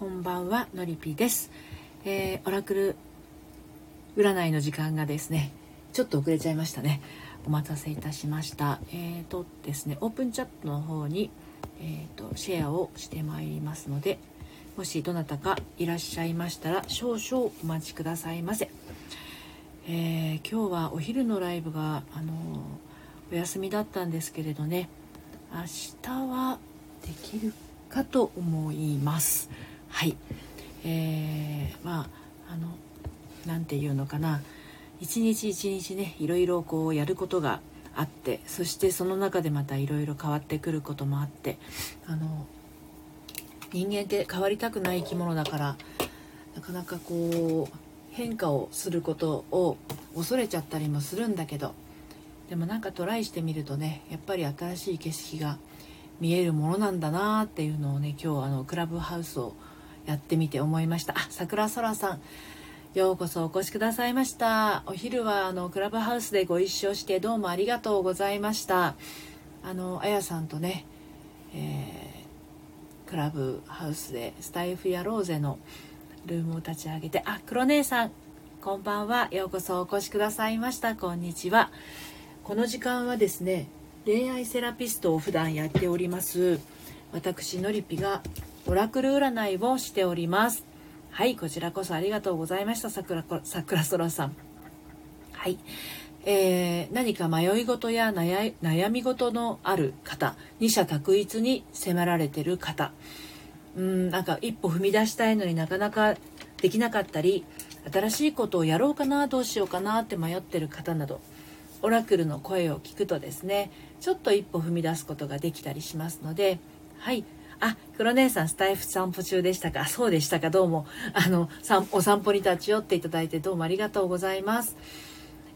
こんばんは、のりぴです。オラクル占いの時間がですね、ちょっと遅れちゃいましたね。お待たせいたしました。ですね、オープンチャットの方に、シェアをしてまいりますので、もしどなたかいらっしゃいましたら少々お待ちくださいませ。今日はお昼のライブが、お休みだったんですけれどね、明日はできるかと思います。はい、なんていうのかな、一日一日ね、いろいろこうやることがあって、そしてその中でまたいろいろ変わってくることもあって、人間って変わりたくない生き物だから、なかなかこう変化をすることを恐れちゃったりもするんだけど、でもなんかトライしてみるとね、やっぱり新しい景色が見えるものなんだなっていうのをね、今日クラブハウスをやってみて思いました。桜空さん、ようこそお越しくださいました。お昼はクラブハウスでご一緒してどうもありがとうございました。あやさんとね、クラブハウスでスタイフやろうぜのルームを立ち上げて、黒姉さんこんばんは、ようこそお越しくださいました。こんにちは。この時間はですね、恋愛セラピストを普段やっております私のりぴがオラクル占いをしております。はい、こちらこそありがとうございました。桜空さん、はい、何か迷い事や悩み事のある方、二者択一に迫られてる方、なんか一歩踏み出したいのになかなかできなかったり、新しいことをやろうかな、どうしようかなって迷ってる方など、オラクルの声を聞くとですね、ちょっと一歩踏み出すことができたりしますので、はい。黒姉さん、スタイフ散歩中でしたか。そうでしたか。どうもお散歩に立ち寄っていただいてどうもありがとうございます。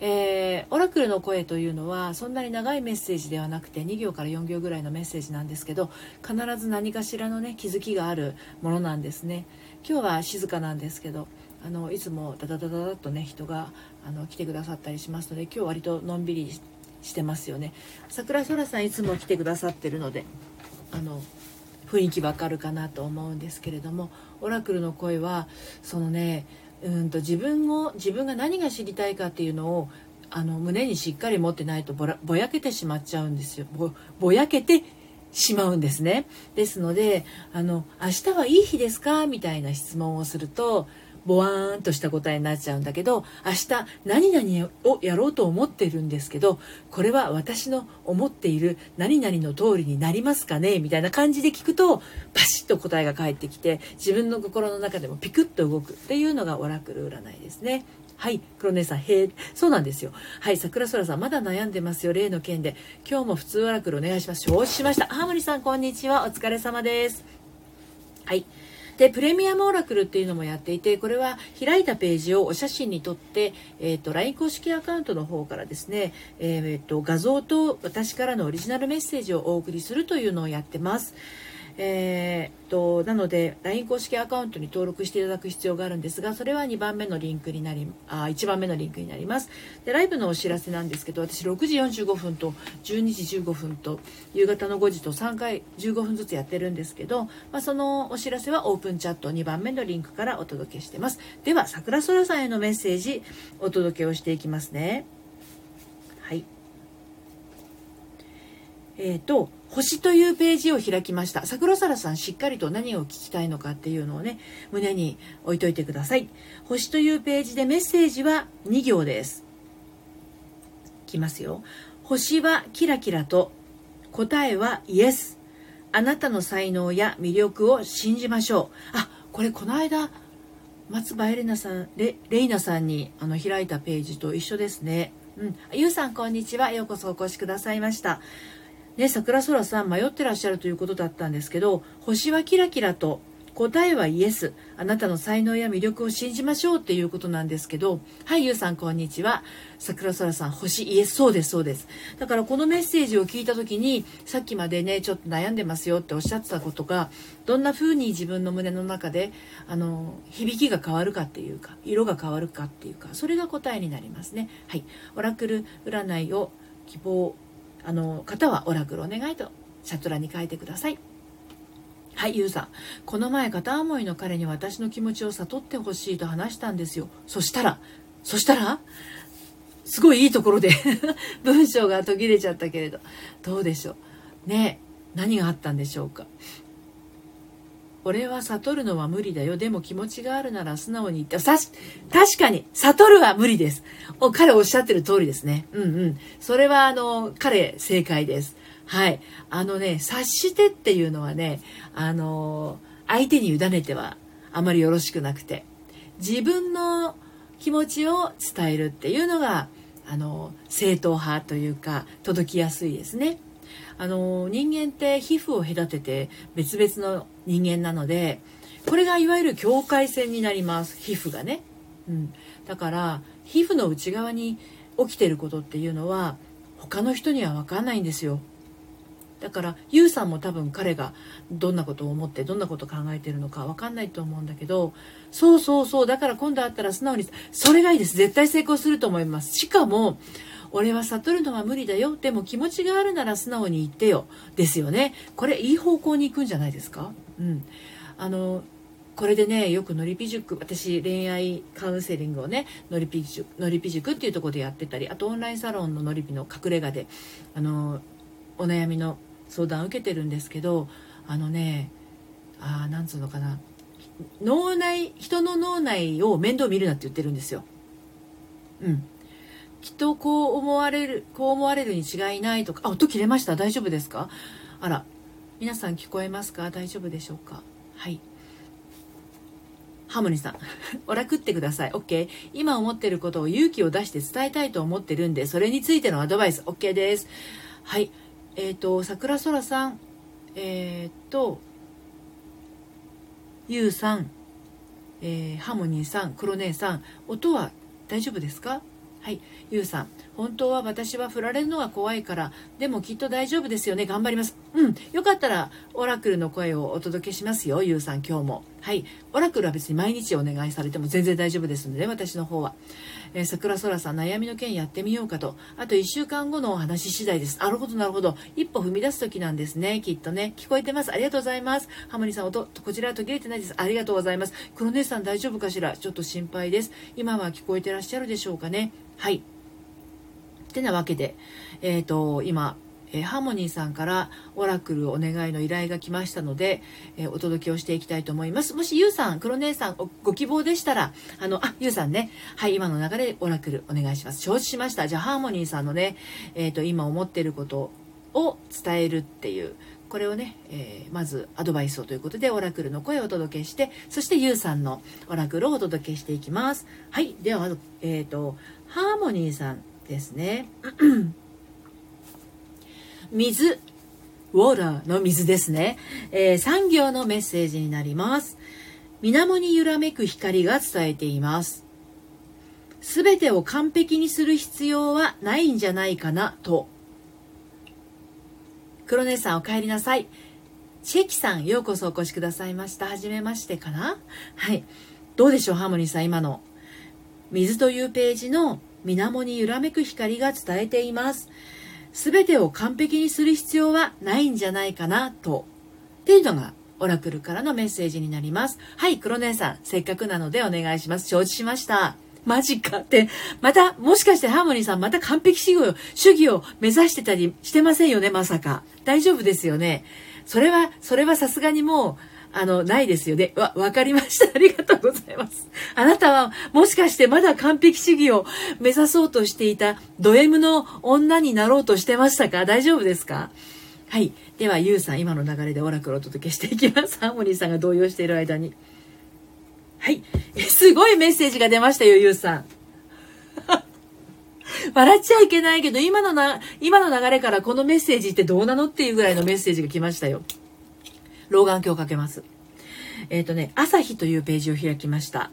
オラクルの声というのはそんなに長いメッセージではなくて、2行から4行ぐらいのメッセージなんですけど、必ず何かしらのね、気づきがあるものなんですね。今日は静かなんですけど、いつもダダダダダッとね、人が来てくださったりしますので、今日割とのんびりしてますよね。桜空さんいつも来てくださってるので、雰囲気わかるかなと思うんですけれども、オラクルの声はそのね、自分が何が知りたいかっていうのを胸にしっかり持ってないとぼやけてしまっちゃうんですよ。ぼやけてしまうんですね。ですので明日はいい日ですかみたいな質問をすると、ぼわーんとした答えになっちゃうんだけど、明日何々をやろうと思ってるんですけど、これは私の思っている何々の通りになりますかねみたいな感じで聞くと、パシッと答えが返ってきて、自分の心の中でもピクッと動くっていうのがオラクル占いですね。はい、黒姉さん、そうなんですよ。はい、桜空さん、まだ悩んでますよ、例の件で。今日も普通オラクルお願いします。承知しました。ハーモニーさん、こんにちは、お疲れ様です。はい、でプレミアムオラクルっていうのもやっていて、これは開いたページをお写真に撮って、LINE 公式アカウントの方からですね、画像と私からのオリジナルメッセージをお送りするというのをやってます。なので LINE 公式アカウントに登録していただく必要があるんですが、それは1番目のリンクになります。でライブのお知らせなんですけど、私6時45分と12時15分と夕方の5時と3回15分ずつやってるんですけど、そのお知らせはオープンチャット2番目のリンクからお届けしてます。では桜空さんへのメッセージお届けをしていきますね。はい、星というページを開きました。桜空さん、しっかりと何を聞きたいのかっていうのをね、胸に置いといてください。星というページでメッセージは2行です。いきますよ。星はキラキラと、答えはイエス。あなたの才能や魅力を信じましょう。これこの間、松葉レイナさんに開いたページと一緒ですね。ゆうさん、こんにちは。ようこそお越しくださいました。桜空さん、迷ってらっしゃるということだったんですけど、星はキラキラと、答えはイエス、あなたの才能や魅力を信じましょうっていうことなんですけど、はい、ゆうさん、こんにちは。桜空さん、星イエス、そうです、そうです。だからこのメッセージを聞いた時に、さっきまでねちょっと悩んでますよっておっしゃってたことが、どんな風に自分の胸の中で響きが変わるかっていうか、色が変わるかっていうか、それが答えになりますね。はい、オラクル占いを希望方はオラクルお願いとチャット欄に書いてください。はい、ゆうさん。この前、片思いの彼に私の気持ちを悟ってほしいと話したんですよ。そしたらすごいいいところで文章が途切れちゃったけれど、どうでしょうね。何があったんでしょうか。俺は悟るのは無理だよ。でも気持ちがあるなら素直に言って。確かに悟るは無理です。彼おっしゃってる通りですね。それは彼正解です。はい。察してっていうのはね、相手に委ねてはあまりよろしくなくて、自分の気持ちを伝えるっていうのが、正統派というか、届きやすいですね。人間って皮膚を隔てて別々の人間なので、これがいわゆる境界線になります。皮膚がね。だから、皮膚の内側に起きてることっていうのは、他の人には分かんないんですよ。だから、ゆうさんも多分彼がどんなことを思って、どんなことを考えてるのか分かんないと思うんだけど、そう、だから今度会ったら素直に、それがいいです。絶対成功すると思います。しかも、俺は悟るのは無理だよ。でも気持ちがあるなら素直に言ってよ。ですよね。これ、いい方向に行くんじゃないですか。これでね、よくのりぴ塾、私恋愛カウンセリングをね、のりぴ塾っていうところでやってたり、あとオンラインサロンののりぴの隠れ家で、お悩みの相談を受けてるんですけど、人の脳内を面倒見るなって言ってるんですよ。きっとこう思われるに違いないとか、音切れました。大丈夫ですか？あら、皆さん聞こえますか？大丈夫でしょうか？はい。ハモニさん、お楽ってください。OK。今思ってることを勇気を出して伝えたいと思ってるんで、それについてのアドバイス、OK です。はい。桜空さん、ゆうさん、ハモニーさん、黒姉さん、音は大丈夫ですか？はい、ゆうさん、本当は私は振られるのが怖いから、でもきっと大丈夫ですよね。頑張ります。よかったらオラクルの声をお届けしますよ、ゆうさん、今日も。はい、オラクルは別に毎日お願いされても全然大丈夫ですので、ね、私の方は。桜空さん、悩みの件やってみようかと。あと1週間後のお話次第です。なるほど。一歩踏み出す時なんですね、きっとね。聞こえてます。ありがとうございます。ハモニさん、こちらは途切れてないです。ありがとうございます。黒姉さん、大丈夫かしら？ちょっと心配です。今は聞こえてらっしゃるでしょうかね。はい。ってなわけで、今、ハーモニーさんからオラクルお願いの依頼が来ましたので、お届けをしていきたいと思います。もしゆうさん、黒姉さん、ご希望でしたら、ゆうさんね、はい、今の流れでオラクルお願いします。承知しました。じゃあ、ハーモニーさんのね、今思っていることを伝えるっていう、これをね、まずアドバイスをということで、オラクルの声をお届けして、そしてゆうさんのオラクルをお届けしていきます。はい、では、ハーモニーさんですね。水、ウォーターの水ですね。3行のメッセージになります。水面に揺らめく光が伝えています。すべてを完璧にする必要はないんじゃないかなと。黒姉さん、お帰りなさい。チェキさん、ようこそお越しくださいました。はじめましてかな？はい。どうでしょう、ハーモニーさん、今の。水というページの水面に揺らめく光が伝えています。すべてを完璧にする必要はないんじゃないかなと。っていうのがオラクルからのメッセージになります。はい、黒姉さん、せっかくなのでお願いします。承知しました。マジかって、また、もしかしてハーモニーさん、また完璧主義を目指してたりしてませんよね、まさか。大丈夫ですよね。それはさすがにもう、ないですよね。わかりました。ありがとうございます。あなたは、もしかしてまだ完璧主義を目指そうとしていた、ド M の女になろうとしてましたか？大丈夫ですか？はい。では、ゆうさん、今の流れでオラクルをお届けしていきます。ハーモニーさんが動揺している間に。はい。すごいメッセージが出ましたよ、ゆうさん。笑っちゃいけないけど、今の流れからこのメッセージってどうなのっていうぐらいのメッセージが来ましたよ。老眼鏡をかけます。朝日というページを開きました。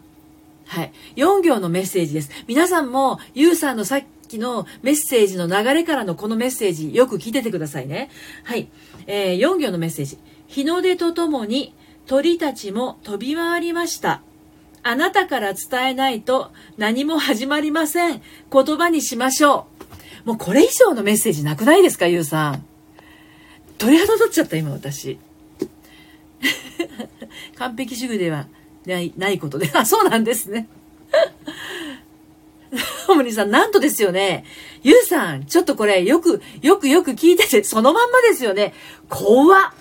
はい。4行のメッセージです。皆さんも、ゆうさんのさっきのメッセージの流れからのこのメッセージ、よく聞いててくださいね。はい。4行のメッセージ。日の出とともに、鳥たちも飛び回りました。あなたから伝えないと何も始まりません。言葉にしましょう。もうこれ以上のメッセージなくないですか、ゆうさん。鳥肌立っちゃった、今私。完璧主義ではないことで。あ、そうなんですね。ハーモニーさん、なんとですよね。ゆうさん、ちょっとこれ、よく聞いてて、そのまんまですよね。怖っ。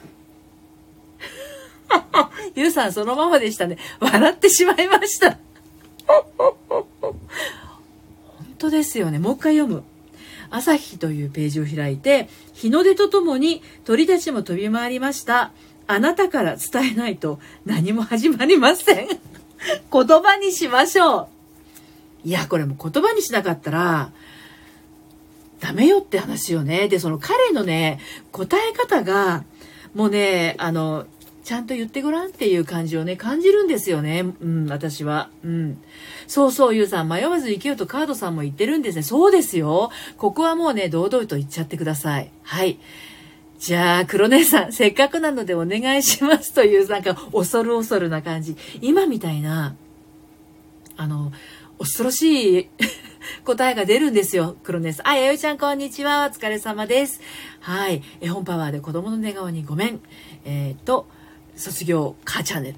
ゆうさん、そのままでしたね。笑ってしまいました。本当ですよね。もう一回読む。朝日というページを開いて、日の出とともに鳥たちも飛び回りました。あなたから伝えないと何も始まりません。言葉にしましょう。いや、これも言葉にしなかったらダメよって話よね。で、その彼のね、答え方がもうね、ちゃんと言ってごらんっていう感じをね、感じるんですよね。うん、私は。うん。そうそう、ゆうさん、迷わず生きようとカードさんも言ってるんですね。そうですよ。ここはもうね、堂々と言っちゃってください。はい。じゃあ、黒姉さん、せっかくなのでお願いしますという、なんか、恐るな感じ。今みたいな、恐ろしい答えが出るんですよ、黒姉さん。あ、やよちゃん、こんにちは。お疲れ様です。はい。絵本パワーで子供の寝顔にごめん。卒業カーチャンネル。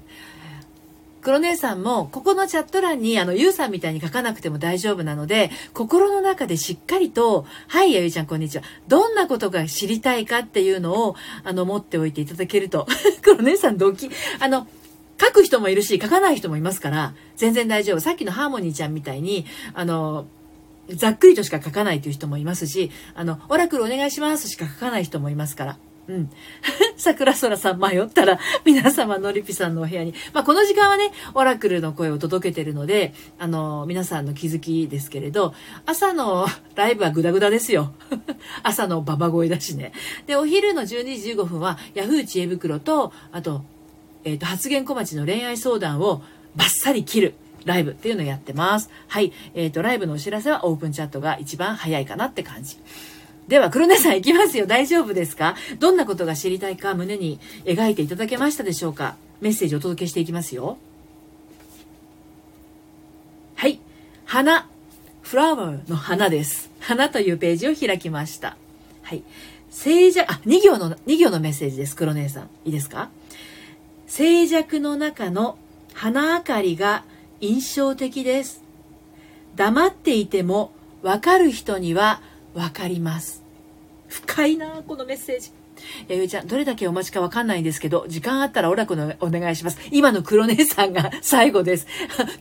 黒姉さんもここのチャット欄にゆうさんみたいに書かなくても大丈夫なので、心の中でしっかりと、はい、やゆちゃんこんにちは、どんなことが知りたいかっていうのを持っておいていただけると。黒姉さんドキ、書く人もいるし書かない人もいますから全然大丈夫。さっきのハーモニーちゃんみたいにざっくりとしか書かないという人もいますし、オラクルお願いしますしか書かない人もいますから。うん。桜空さん、迷ったら皆様のりぴさんのお部屋に。まあ、この時間はね、オラクルの声を届けてるので、皆さんの気づきですけれど、朝のライブはグダグダですよ。朝のババ声だしね。で、お昼の12時15分は、ヤフー知恵袋と、あと、発言小町の恋愛相談をバッサリ切るライブっていうのをやってます。はい。ライブのお知らせはオープンチャットが一番早いかなって感じ。では、黒根さん行きますよ。大丈夫ですか？どんなことが知りたいか胸に描いていただけましたでしょうか？メッセージをお届けしていきますよ。はい。花。フラワーの花です。花というページを開きました。はい。静寂、あ、2行のメッセージです。黒根さん。いいですか？静寂の中の花明かりが印象的です。黙っていてもわかる人にはわかります。深いな、このメッセージ。やゆうちゃん、どれだけお待ちかわかんないんですけど、時間あったらオラクルお願いします。今の黒姉さんが最後です。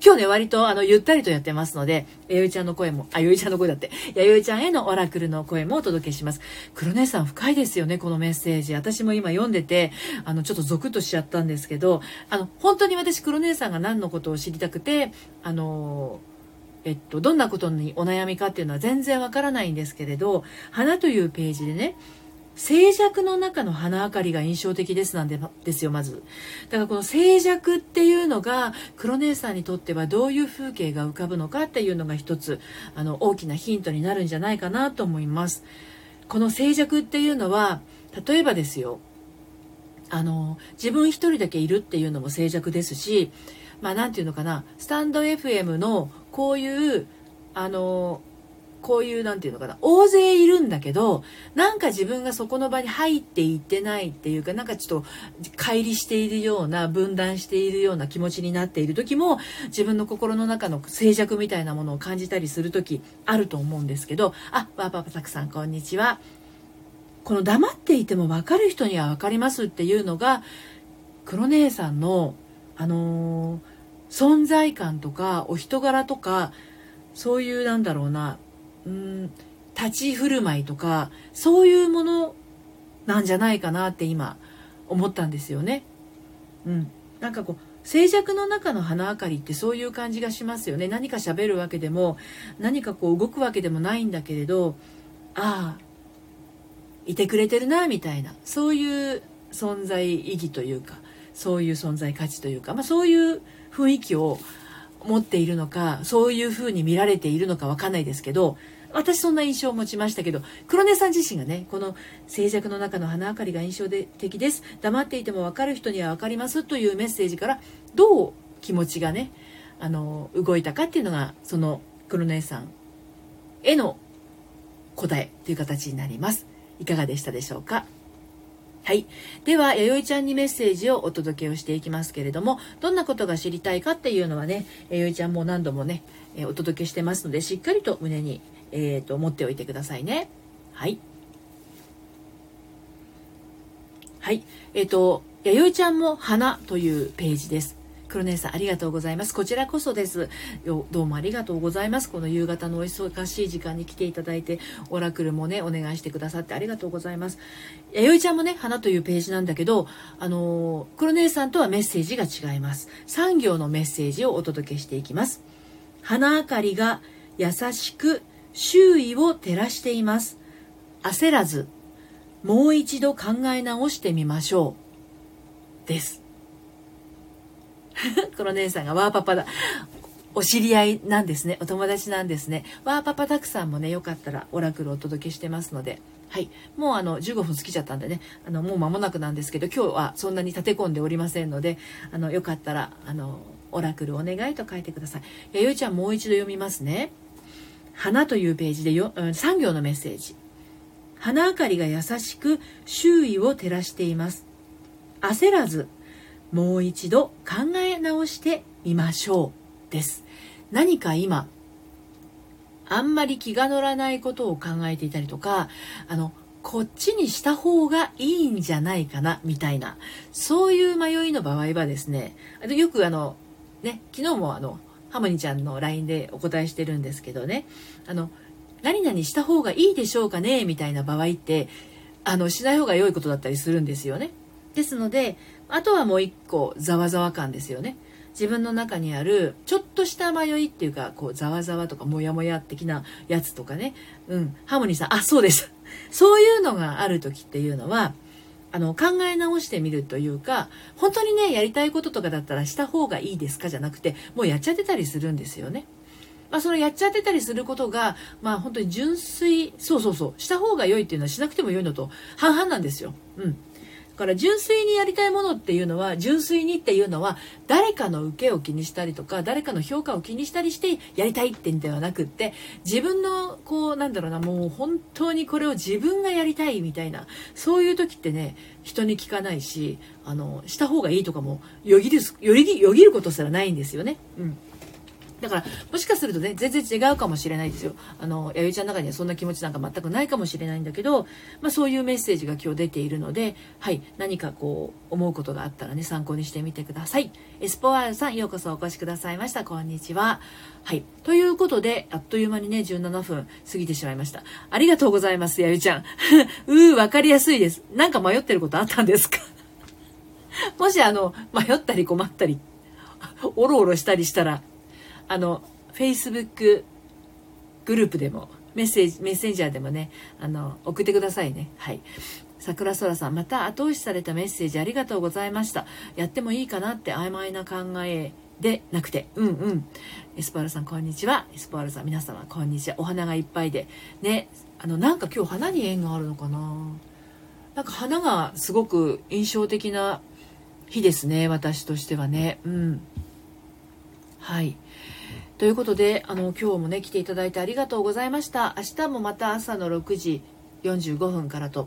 今日ね、割とゆったりとやってますので、やゆうちゃんの声も、あ、やゆうちゃんの声だって、やゆうちゃんへのオラクルの声もお届けします。黒姉さん、深いですよね、このメッセージ。私も今読んでて、ちょっとゾクッとしちゃったんですけど、本当に私、黒姉さんが何のことを知りたくて、どんなことにお悩みかっていうのは全然わからないんですけれど、花というページでね、静寂の中の花明かりが印象的ですなんですよ、まず。だからこの静寂っていうのが、黒姉さんにとってはどういう風景が浮かぶのかっていうのが一つ、大きなヒントになるんじゃないかなと思います。この静寂っていうのは、例えばですよ、自分一人だけいるっていうのも静寂ですし、まあなんていうのかな、スタンド FM のこういうなんていうのかな、大勢いるんだけど、なんか自分がそこの場に入っていってないっていうか、なんかちょっと乖離しているような、分断しているような気持ちになっている時も、自分の心の中の静寂みたいなものを感じたりする時あると思うんですけど、あ、わーぱぱたくさんこんにちは。この黙っていても分かる人には分かりますっていうのが、黒姉さんの存在感とかお人柄とか、そういうなんだろうな、立ち振る舞いとか、そういうものなんじゃないかなって今思ったんですよね。うん、なんかこう静寂の中の花明かりってそういう感じがしますよね。何か喋るわけでも、何かこう動くわけでもないんだけれど、ああいてくれてるなみたいな、そういう存在意義というか、そういう存在価値というか、まあそういう雰囲気を持っているのか、そういう風に見られているのかわかんないですけど、私そんな印象を持ちましたけど、黒根さん自身がね、この静寂の中の花明かりが印象的です。黙っていてもわかる人にはわかりますというメッセージから、どう気持ちがね、動いたかっていうのが、その黒根さんへの答えという形になります。いかがでしたでしょうか？はい、では弥生ちゃんにメッセージをお届けをしていきますけれども、どんなことが知りたいかっていうのはね、弥生ちゃんも何度もねお届けしてますので、しっかりと胸に、持っておいてくださいね。はい、はい、弥生ちゃんも花というページです。黒姉さんありがとうございます。こちらこそです。どうもありがとうございます。この夕方のお忙しい時間に来ていただいて、オラクルもねお願いしてくださってありがとうございます。弥生ちゃんもね花というページなんだけど、黒姉さんとはメッセージが違います。3行のメッセージをお届けしていきます。花明かりが優しく周囲を照らしています。焦らずもう一度考え直してみましょうです。黒姉さんがワーパパだ。お知り合いなんですね。お友達なんですね。ワーパパたくさんもね、よかったらオラクルをお届けしてますので、はい、もう15分過ぎちゃったんでね、もう間もなくなんですけど、今日はそんなに立て込んでおりませんので、よかったらオラクルお願いと書いてください。弥生ちゃんもう一度読みますね。花というページで3行のメッセージ。花明かりが優しく周囲を照らしています。焦らずもう一度考え直してみましょうです。何か今あんまり気が乗らないことを考えていたりとか、こっちにした方がいいんじゃないかなみたいな、そういう迷いの場合はですね、よくね、昨日もハモニちゃんの LINE でお答えしてるんですけどね、何々した方がいいでしょうかねみたいな場合ってしない方が良いことだったりするんですよね。ですので、あとはもう一個ざわざわ感ですよね。自分の中にあるちょっとした迷いっていうか、こうざわざわとかモヤモヤ的なやつとかね、ハモニーさん、あ、そうです。そういうのがある時っていうのは考え直してみるというか、本当にねやりたいこととかだったらした方がいいですかじゃなくて、もうやっちゃってたりするんですよね。そのやっちゃってたりすることが、本当に純粋、した方が良いっていうのはしなくても良いのと半々なんですよ。だから純粋にやりたいものっていうのは、純粋にっていうのは誰かの受けを気にしたりとか、誰かの評価を気にしたりしてやりたいってんではなくって、自分のもう本当にこれを自分がやりたいみたいな、そういう時ってね人に聞かないし、した方がいいとかもよぎることすらないんですよね。だからもしかするとね全然違うかもしれないですよ。弥生ちゃんの中にはそんな気持ちなんか全くないかもしれないんだけど、そういうメッセージが今日出ているので、はい、何かこう思うことがあったらね参考にしてみてください。エスポワールさん、ようこそお越しくださいました。こんにちは。はい、ということであっという間にね17分過ぎてしまいました。ありがとうございます弥生ちゃん。わかりやすいです。なんか迷ってることあったんですか？もし迷ったり困ったりおろおろしたりしたら、Facebook グループでもメッセンジャーでもね送ってくださいね。はい、桜空さん、また後押しされたメッセージありがとうございました。やってもいいかなって曖昧な考えでなくて、エスパールさんこんにちは。エスパールさん、皆様こんにちは。お花がいっぱいでね、なんか今日花に縁があるのかな。なんか花がすごく印象的な日ですね、私としてはね。はい、ということで今日もね来ていただいてありがとうございました。明日もまた朝の6時45分からと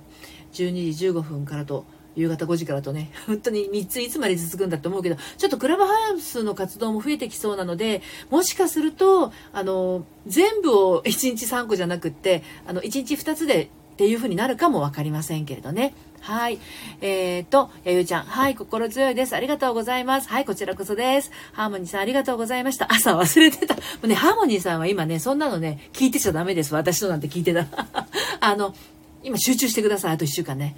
12時15分からと夕方5時からとね、本当に3ついつまで続くんだと思うけど、ちょっとクラブハウスの活動も増えてきそうなので、もしかすると全部を1日3個じゃなくって1日2つでっていう風になるかも分かりませんけれどね。はい。弥生ちゃん。はい、心強いです。ありがとうございます。はい、こちらこそです。ハーモニーさん、ありがとうございました。朝忘れてた。もうね、ハーモニーさんは今ね、そんなのね、聞いてちゃダメです。私のなんて聞いてた。今集中してください。あと1週間ね。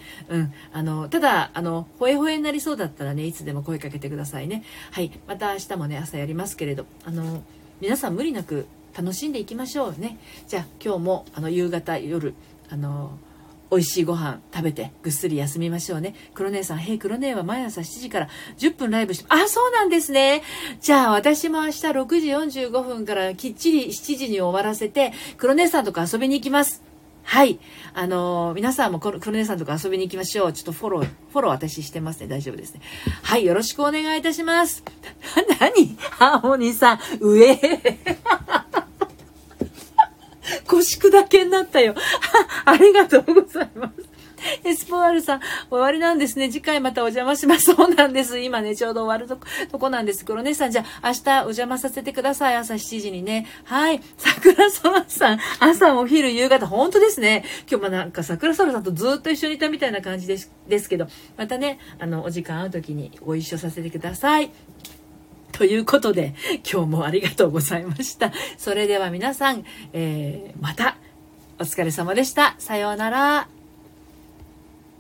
ただ、ほえほえになりそうだったらね、いつでも声かけてくださいね。はい。また明日もね、朝やりますけれど、皆さん無理なく楽しんでいきましょうね。じゃあ、今日も、夕方、夜、美味しいご飯食べてぐっすり休みましょうね。黒姉さん、へい、黒姉は毎朝7時から10分ライブして、あ、そうなんですね。じゃあ私も明日6時45分からきっちり7時に終わらせて、黒姉さんとか遊びに行きます。はい。皆さんも黒姉さんとか遊びに行きましょう。ちょっとフォロー私してますね。大丈夫ですね。はい、よろしくお願いいたします。何？ハーモニーさん、上。腰砕けになったよ。ありがとうございます。S4R さん、終わりなんですね。次回またお邪魔します。そうなんです。今ね、ちょうど終わるとこなんです。黒根さん、じゃあ明日お邪魔させてください。朝7時にね。はい。桜空さん、朝、お昼、夕方、本当ですね。今日もなんか桜空さんとずっと一緒にいたみたいな感じですけど、またね、お時間合う時にご一緒させてください。ということで、今日もありがとうございました。それでは皆さん、またお疲れ様でした。さようなら。